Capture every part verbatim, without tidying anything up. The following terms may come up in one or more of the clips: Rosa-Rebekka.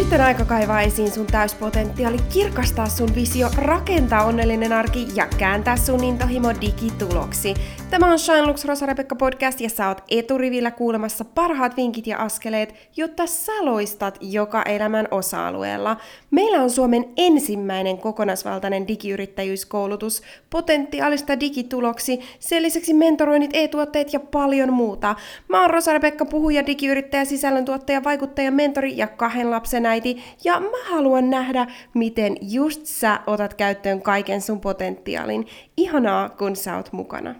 Nyt on aika kaivaa esiin sun täyspotentiaali, kirkastaa sun visio, rakentaa onnellinen arki ja kääntää sun intohimo digituloksi. Tämä on ShineLux Rosa-Rebekka podcast ja sä oot eturivillä kuulemassa parhaat vinkit ja askeleet, jotta sä loistat joka elämän osa-alueella. Meillä on Suomen ensimmäinen kokonaisvaltainen digiyrittäjyyskoulutus, potentiaalista digituloksi, sen lisäksi mentoroinnit, e-tuotteet ja paljon muuta. Mä oon Rosa-Rebekka, puhuja, digiyrittäjä, sisällöntuottaja, vaikuttaja, mentori ja kahden lapsen äiti, ja mä haluan nähdä, miten just sä otat käyttöön kaiken sun potentiaalin. Ihanaa, kun sä oot mukana.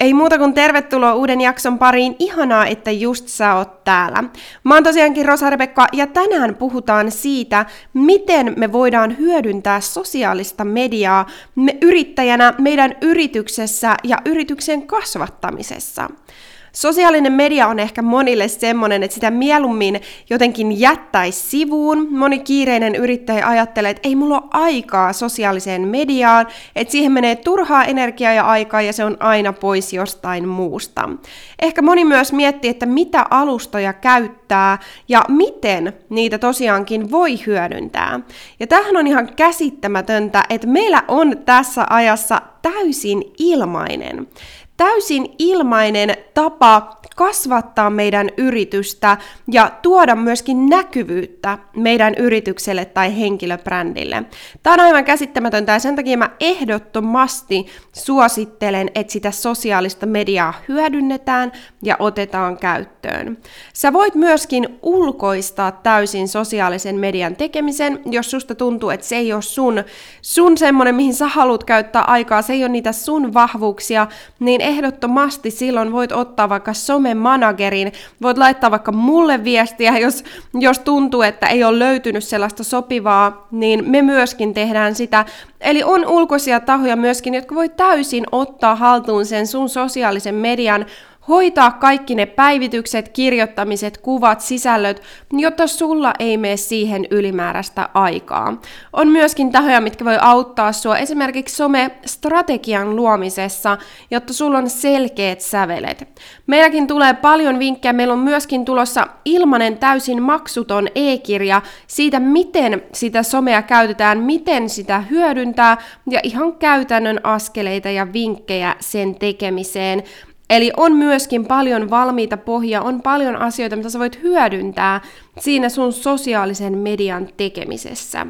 Ei muuta kuin tervetuloa uuden jakson pariin. Ihanaa, että just sä oot täällä. Mä oon tosiaankin Rosa-Rebekka ja tänään puhutaan siitä, miten me voidaan hyödyntää sosiaalista mediaa me yrittäjänä meidän yrityksessä ja yrityksen kasvattamisessa. Sosiaalinen media on ehkä monille semmoinen, että sitä mieluummin jotenkin jättäisi sivuun. Moni kiireinen yrittäjä ajattelee, että ei mulla ole aikaa sosiaaliseen mediaan, että siihen menee turhaa energiaa ja aikaa ja se on aina pois jostain muusta. Ehkä moni myös miettii, että mitä alustoja käyttää ja miten niitä tosiaankin voi hyödyntää. Ja tämähän on ihan käsittämätöntä, että meillä on tässä ajassa täysin ilmainen. Täysin ilmainen tapa kasvattaa meidän yritystä ja tuoda myöskin näkyvyyttä meidän yritykselle tai henkilöbrändille. Tämä on aivan käsittämätöntä ja sen takia mä ehdottomasti suosittelen, että sitä sosiaalista mediaa hyödynnetään ja otetaan käyttöön. Sä voit myöskin ulkoistaa täysin sosiaalisen median tekemisen, jos susta tuntuu, että se ei ole sun, sun semmoinen, mihin sä haluat käyttää aikaa, se ei ole niitä sun vahvuuksia, niin ehdottomasti silloin voit ottaa vaikka somemanagerin, voit laittaa vaikka mulle viestiä, jos, jos tuntuu, että ei ole löytynyt sellaista sopivaa, niin me myöskin tehdään sitä. Eli on ulkoisia tahoja myöskin, jotka voi täysin ottaa haltuun sen sun sosiaalisen median, hoitaa kaikki ne päivitykset, kirjoittamiset, kuvat, sisällöt, jotta sulla ei mene siihen ylimääräistä aikaa. On myöskin tahoja, mitkä voi auttaa sua esimerkiksi somestrategian luomisessa, jotta sulla on selkeät sävelet. Meilläkin tulee paljon vinkkejä, meillä on myöskin tulossa ilmainen täysin maksuton e-kirja siitä, miten sitä somea käytetään, miten sitä hyödyntää ja ihan käytännön askeleita ja vinkkejä sen tekemiseen. Eli on myöskin paljon valmiita pohjia, on paljon asioita, mitä sä voit hyödyntää siinä sun sosiaalisen median tekemisessä.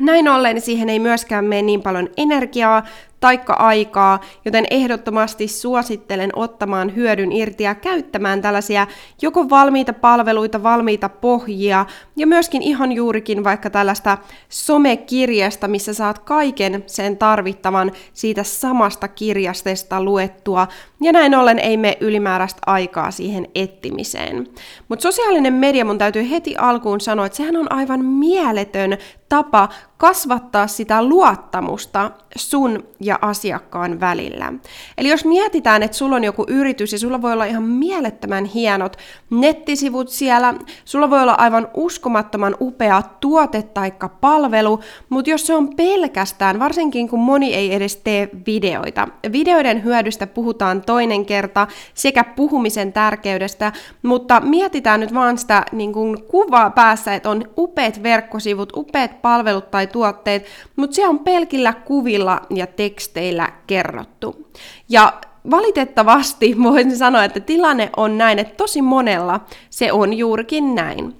Näin ollen siihen ei myöskään mene niin paljon energiaa taikka aikaa, joten ehdottomasti suosittelen ottamaan hyödyn irti ja käyttämään tällaisia joko valmiita palveluita, valmiita pohjia ja myöskin ihan juurikin vaikka tällaista somekirjasta, missä saat kaiken sen tarvittavan siitä samasta kirjastesta luettua ja näin ollen ei mene ylimääräistä aikaa siihen etsimiseen. Mutta sosiaalinen media mun täytyy heti alkuun sanoa, että sehän on aivan mieletön tapa kasvattaa sitä luottamusta sun ja asiakkaan välillä. Eli jos mietitään, että sulla on joku yritys ja sulla voi olla ihan mielettömän hienot nettisivut siellä, sulla voi olla aivan uskomattoman upea tuote tai palvelu, mutta jos se on pelkästään, varsinkin kun moni ei edes tee videoita. Videoiden hyödystä puhutaan toinen kerta sekä puhumisen tärkeydestä, mutta mietitään nyt vaan sitä niin kuin kuvaa päässä, että on upeat verkkosivut, upeat palvelut tai tuotteet, mutta se on pelkillä kuvilla ja teksteillä kerrottu. Ja valitettavasti voisin sanoa, että tilanne on näin, että tosi monella se on juurikin näin.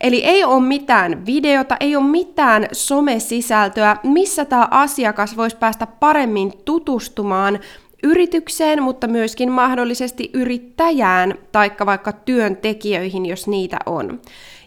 Eli ei ole mitään videota, ei ole mitään somesisältöä, missä tämä asiakas voisi päästä paremmin tutustumaan yritykseen, mutta myöskin mahdollisesti yrittäjään taikka vaikka työntekijöihin, jos niitä on.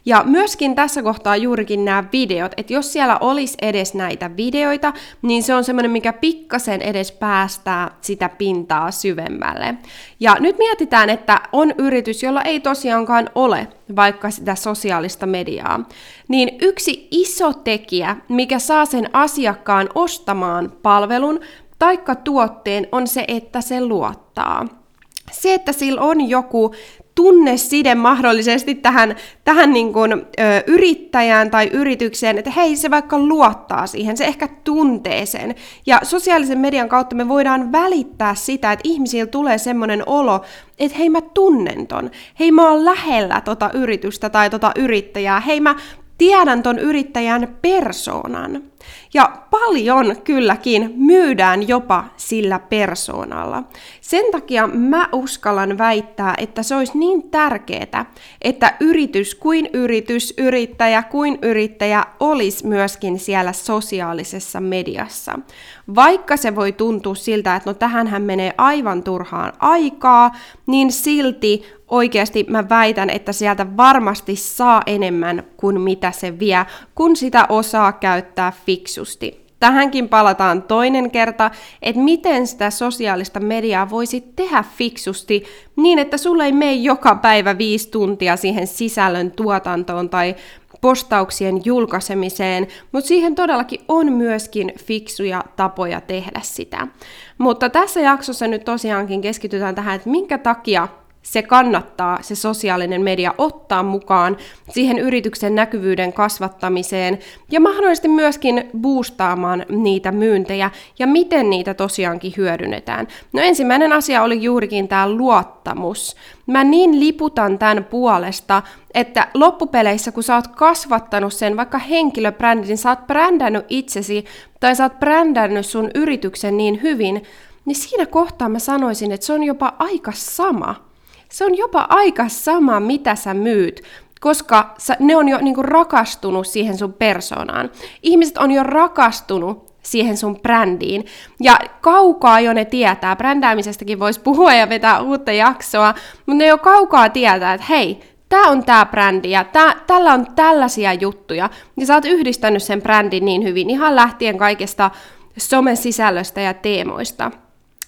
Ja myöskin tässä kohtaa juurikin nämä videot, että jos siellä olisi edes näitä videoita, niin se on semmoinen, mikä pikkasen edes päästää sitä pintaa syvemmälle. Ja nyt mietitään, että on yritys, jolla ei tosiaankaan ole vaikka sitä sosiaalista mediaa, niin yksi iso tekijä, mikä saa sen asiakkaan ostamaan palvelun taikka tuotteen, on se, että se luottaa. Se, että sillä on joku tunneside mahdollisesti tähän, tähän niin kuin, ö, yrittäjään tai yritykseen, että hei, se vaikka luottaa siihen, se ehkä tuntee sen. Ja sosiaalisen median kautta me voidaan välittää sitä, että ihmisillä tulee semmoinen olo, että hei, mä tunnen ton, hei, mä oon lähellä tota yritystä tai tota yrittäjää, hei, mä tiedän ton yrittäjän persoonan. Ja paljon kylläkin myydään jopa sillä persoonalla. Sen takia mä uskallan väittää, että se olisi niin tärkeää, että yritys kuin yritys, yrittäjä kuin yrittäjä olisi myöskin siellä sosiaalisessa mediassa. Vaikka se voi tuntua siltä, että no tähänhän menee aivan turhaan aikaa, niin silti oikeasti mä väitän, että sieltä varmasti saa enemmän kuin mitä se vie, kun sitä osaa käyttää fiksusti. Tähänkin palataan toinen kerta, että miten sitä sosiaalista mediaa voisit tehdä fiksusti niin, että sulle ei mene joka päivä viisi tuntia siihen sisällön tuotantoon tai postauksien julkaisemiseen, mutta siihen todellakin on myöskin fiksuja tapoja tehdä sitä. Mutta tässä jaksossa nyt tosiaankin keskitytään tähän, että minkä takia se kannattaa, se sosiaalinen media, ottaa mukaan siihen yrityksen näkyvyyden kasvattamiseen ja mahdollisesti myöskin boostaamaan niitä myyntejä ja miten niitä tosiaankin hyödynnetään. No ensimmäinen asia oli juurikin tämä luottamus. Mä niin liputan tämän puolesta, että loppupeleissä kun sä oot kasvattanut sen vaikka henkilöbrändin, niin sä oot brändännyt itsesi tai sä oot brändännyt sun yrityksen niin hyvin, niin siinä kohtaa mä sanoisin, että se on jopa aika sama. Se on jopa aika sama, mitä sä myyt, koska sä, ne on jo niinku rakastunut siihen sun persoonaan. Ihmiset on jo rakastunut siihen sun brändiin, ja kaukaa jo ne tietää. Brändäämisestäkin voisi puhua ja vetää uutta jaksoa, mutta ne jo kaukaa tietää, että hei, tää on tää brändi, ja tää, tällä on tällaisia juttuja, ja sä oot yhdistänyt sen brändin niin hyvin, ihan lähtien kaikesta somen sisällöstä ja teemoista.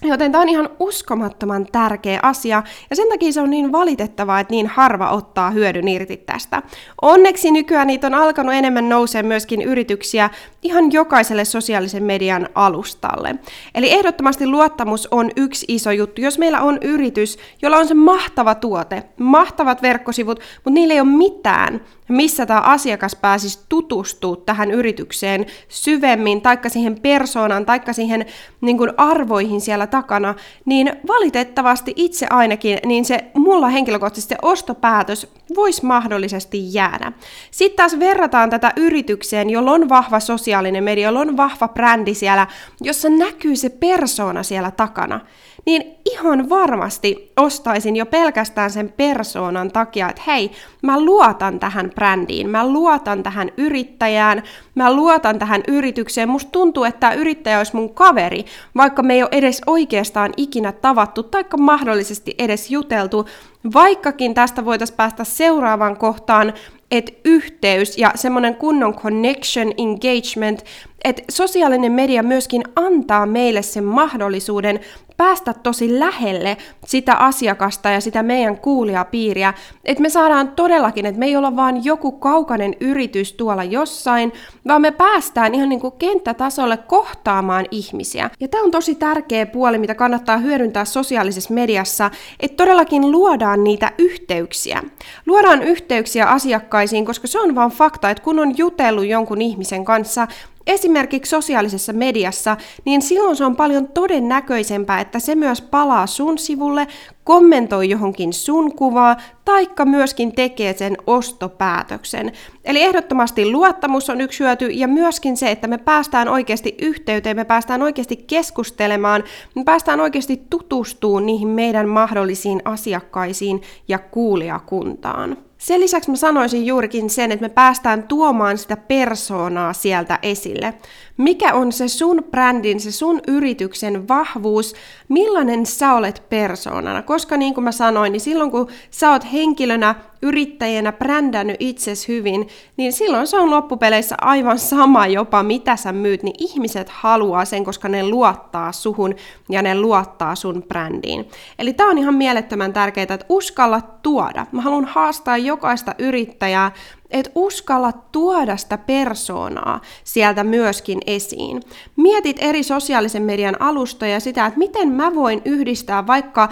Joten tämä on ihan uskomattoman tärkeä asia, ja sen takia se on niin valitettavaa, että niin harva ottaa hyödyn irti tästä. Onneksi nykyään niitä on alkanut enemmän nousee myöskin yrityksiä ihan jokaiselle sosiaalisen median alustalle. Eli ehdottomasti luottamus on yksi iso juttu. Jos meillä on yritys, jolla on se mahtava tuote, mahtavat verkkosivut, mutta niillä ei ole mitään, missä tämä asiakas pääsisi tutustua tähän yritykseen syvemmin, taikka siihen persoonaan, taikka siihen niin kuin arvoihin siellä takana, niin valitettavasti itse ainakin, niin se mulla henkilökohtaisesti se ostopäätös voisi mahdollisesti jäädä. Sitten taas verrataan tätä yritykseen, jolla on vahva sosiaalinen media, jolla on vahva brändi siellä, jossa näkyy se persoona siellä takana, niin ihan varmasti ostaisin jo pelkästään sen persoonan takia, että hei, mä luotan tähän brändiin, mä luotan tähän yrittäjään, mä luotan tähän yritykseen, musta tuntuu, että tämä yrittäjä olisi mun kaveri, vaikka me ei ole edes oikeastaan ikinä tavattu, taikka mahdollisesti edes juteltu, vaikkakin tästä voitaisiin päästä seuraavaan kohtaan, että yhteys ja semmoinen kunnon connection, engagement, että sosiaalinen media myöskin antaa meille sen mahdollisuuden päästä tosi lähelle sitä asiakasta ja sitä meidän kuulijapiiriä, että me saadaan todellakin, että me ei olla vaan joku kaukainen yritys tuolla jossain, vaan me päästään ihan niin kuin kenttätasolle kohtaamaan ihmisiä. Ja tämä on tosi tärkeä puoli, mitä kannattaa hyödyntää sosiaalisessa mediassa, että todellakin luodaan niitä yhteyksiä. Luodaan yhteyksiä asiakkaisiin, koska se on vaan fakta, että kun on jutellut jonkun ihmisen kanssa, esimerkiksi sosiaalisessa mediassa, niin silloin se on paljon todennäköisempää, että se myös palaa sun sivulle, kommentoi johonkin sun kuvaa, taikka myöskin tekee sen ostopäätöksen. Eli ehdottomasti luottamus on yksi hyöty, ja myöskin se, että me päästään oikeasti yhteyteen, me päästään oikeasti keskustelemaan, me päästään oikeasti tutustumaan niihin meidän mahdollisiin asiakkaisiin ja kuulijakuntaan. Sen lisäksi mä sanoisin juurikin sen, että me päästään tuomaan sitä persoonaa sieltä esille. Mikä on se sun brändin, se sun yrityksen vahvuus, millainen sä olet persoonana? Koska niin kuin mä sanoin, niin silloin kun sä oot henkilönä, yrittäjänä brändännyt itsesi hyvin, niin silloin se on loppupeleissä aivan sama jopa mitä sä myyt, niin ihmiset haluaa sen, koska ne luottaa suhun ja ne luottaa sun brändiin. Eli tää on ihan mielettömän tärkeää, että uskalla tuoda. Mä haluan haastaa jokaista yrittäjää, et uskalla tuoda sitä persoonaa sieltä myöskin esiin. Mietit eri sosiaalisen median alustoja sitä, että miten mä voin yhdistää vaikka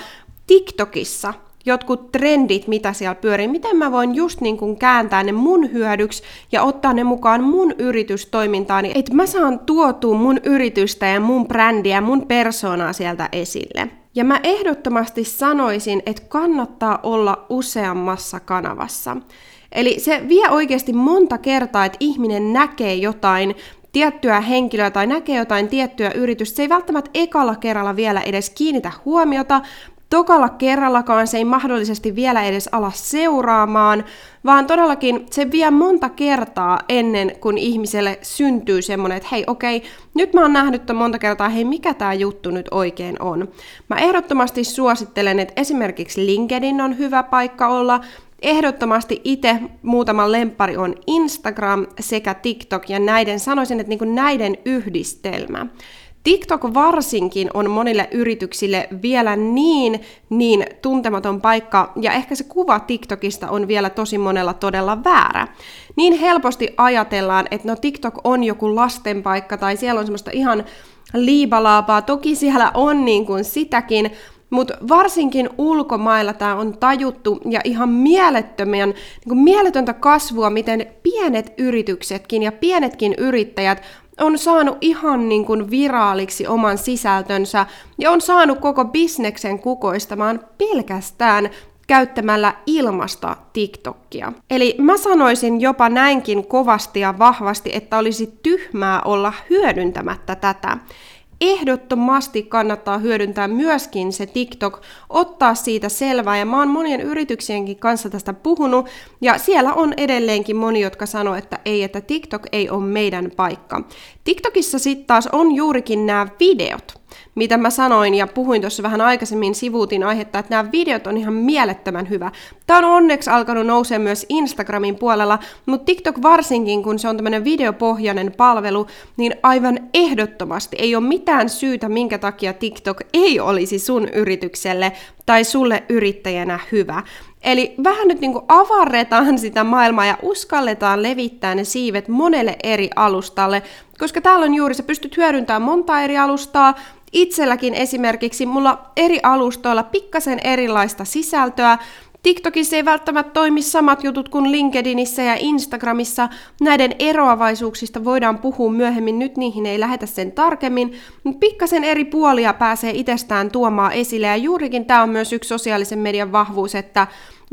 TikTokissa jotkut trendit, mitä siellä pyörii, miten mä voin just niin kuin kääntää ne mun hyödyksi ja ottaa ne mukaan mun yritystoimintaani, että mä saan tuotua mun yritystä ja mun brändiä, mun persoonaa sieltä esille. Ja mä ehdottomasti sanoisin, että kannattaa olla useammassa kanavassa. Eli se vie oikeasti monta kertaa, että ihminen näkee jotain tiettyä henkilöä tai näkee jotain tiettyä yritystä. Se ei välttämättä ekalla kerralla vielä edes kiinnitä huomiota, tokalla kerrallakaan se ei mahdollisesti vielä edes ala seuraamaan, vaan todellakin se vie monta kertaa ennen kuin ihmiselle syntyy semmoinen, että hei okei, nyt mä oon nähnyt ton monta kertaa, hei mikä tää juttu nyt oikein on. Mä ehdottomasti suosittelen, että esimerkiksi LinkedIn on hyvä paikka olla. Ehdottomasti itse muutama lemppari on Instagram sekä TikTok, ja näiden sanoisin, että niinku näiden yhdistelmä. TikTok varsinkin on monille yrityksille vielä niin, niin tuntematon paikka, ja ehkä se kuva TikTokista on vielä tosi monella todella väärä. Niin helposti ajatellaan, että no TikTok on joku lasten paikka, tai siellä on semmoista ihan liibalaapaa, toki siellä on niin kuin sitäkin, mutta varsinkin ulkomailla tämä on tajuttu ja ihan mielettömän, niin kuin mieletöntä kasvua, miten pienet yrityksetkin ja pienetkin yrittäjät on saanut ihan niin kuin viraaliksi oman sisältönsä ja on saanut koko bisneksen kukoistamaan pelkästään käyttämällä ilmasta TikTokia. Eli mä sanoisin jopa näinkin kovasti ja vahvasti, että olisi tyhmää olla hyödyntämättä tätä. Ehdottomasti kannattaa hyödyntää myöskin se TikTok, ottaa siitä selvää, ja mä oon monien yrityksienkin kanssa tästä puhunut, ja siellä on edelleenkin moni, jotka sanoo, että ei, että TikTok ei ole meidän paikka. TikTokissa sitten taas on juurikin nämä videot, mitä mä sanoin ja puhuin tuossa vähän aikaisemmin, sivuutin aihetta, että nämä videot on ihan mielettömän hyvä. Tämä on onneksi alkanut nousee myös Instagramin puolella, mutta TikTok varsinkin, kun se on tämmöinen videopohjainen palvelu, niin aivan ehdottomasti ei ole mitään syytä, minkä takia TikTok ei olisi sun yritykselle tai sulle yrittäjänä hyvä. Eli vähän nyt niin kuin avarretaan sitä maailmaa ja uskalletaan levittää ne siivet monelle eri alustalle, koska täällä on juuri, sä pystyt hyödyntämään monta eri alustaa. Itselläkin esimerkiksi mulla eri alustoilla pikkasen erilaista sisältöä. TikTokissa ei välttämättä toimi samat jutut kuin LinkedInissä ja Instagramissa. Näiden eroavaisuuksista voidaan puhua myöhemmin, nyt niihin ei lähetä sen tarkemmin. Pikkasen eri puolia pääsee itsestään tuomaan esille, ja juurikin tämä on myös yksi sosiaalisen median vahvuus, että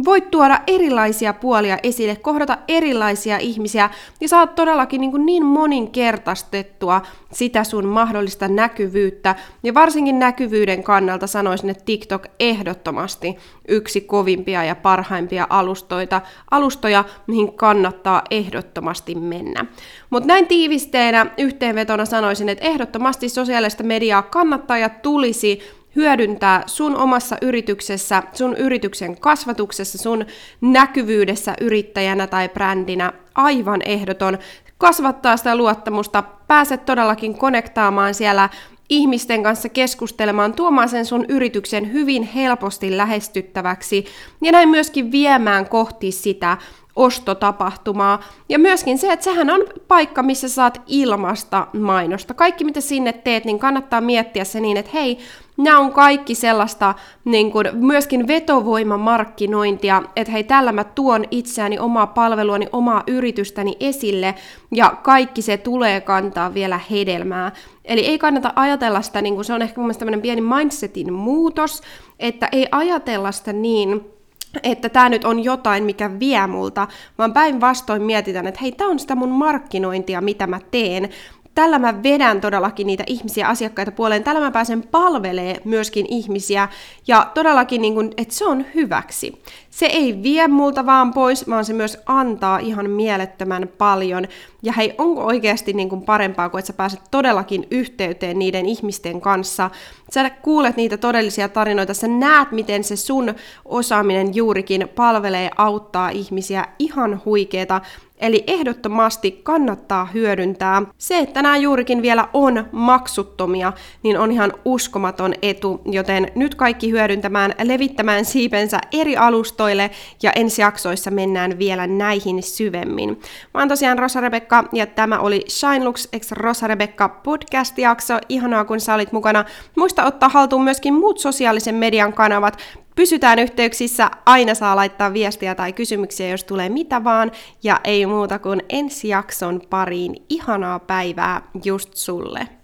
voit tuoda erilaisia puolia esille, kohdata erilaisia ihmisiä, ja saat todellakin niin kuin niin moninkertaistettua sitä sun mahdollista näkyvyyttä. Ja varsinkin näkyvyyden kannalta sanoisin, että TikTok ehdottomasti yksi kovimpia ja parhaimpia alustoita, alustoja, mihin kannattaa ehdottomasti mennä. Mutta näin tiivisteenä yhteenvetona sanoisin, että ehdottomasti sosiaalista mediaa kannattaa ja tulisi hyödyntää sun omassa yrityksessä, sun yrityksen kasvatuksessa, sun näkyvyydessä yrittäjänä tai brändinä aivan ehdoton. Kasvattaa sitä luottamusta, pääset todellakin konektaamaan siellä ihmisten kanssa, keskustelemaan, tuomaan sen sun yrityksen hyvin helposti lähestyttäväksi ja näin myöskin viemään kohti sitä ostotapahtumaa. Ja myöskin se, että sehän on paikka, missä saat ilmasta mainosta. Kaikki, mitä sinne teet, niin kannattaa miettiä se niin, että hei, nämä on kaikki sellaista niin kuin myöskin vetovoimamarkkinointia, että hei, tällä mä tuon itseäni, omaa palveluani, omaa yritystäni esille, ja kaikki se tulee kantaa vielä hedelmää. Eli ei kannata ajatella sitä, niin kuin se on ehkä mun mielestä tämmöinen pieni mindsetin muutos, että ei ajatella sitä niin, että tämä nyt on jotain, mikä vie multa, vaan päinvastoin mietitään, että hei, tämä on sitä mun markkinointia, mitä mä teen. Tällä mä vedän todellakin niitä ihmisiä, asiakkaita puoleen, tällä mä pääsen palvelee myöskin ihmisiä, ja todellakin, niin kun, että se on hyväksi. Se ei vie multa vaan pois, vaan se myös antaa ihan mielettömän paljon. Ja hei, onko oikeasti niin kun parempaa kuin, että sä pääset todellakin yhteyteen niiden ihmisten kanssa? Sä kuulet niitä todellisia tarinoita, sä näet, miten se sun osaaminen juurikin palvelee, auttaa ihmisiä, ihan huikeeta. Eli ehdottomasti kannattaa hyödyntää. Se, että nämä juurikin vielä on maksuttomia, niin on ihan uskomaton etu, joten nyt kaikki hyödyntämään, levittämään siipensä eri alustoille, ja ensi jaksoissa mennään vielä näihin syvemmin. Mä oon tosiaan Rosa-Rebekka, ja tämä oli ShineLux x Rosa-Rebekka podcast-jakso. Ihanaa, kun sä olit mukana. Muista ottaa haltuun myöskin muut sosiaalisen median kanavat. Pysytään yhteyksissä, aina saa laittaa viestiä tai kysymyksiä, jos tulee mitä vaan, ja ei muuta kuin ensi jakson pariin. Ihanaa päivää just sulle!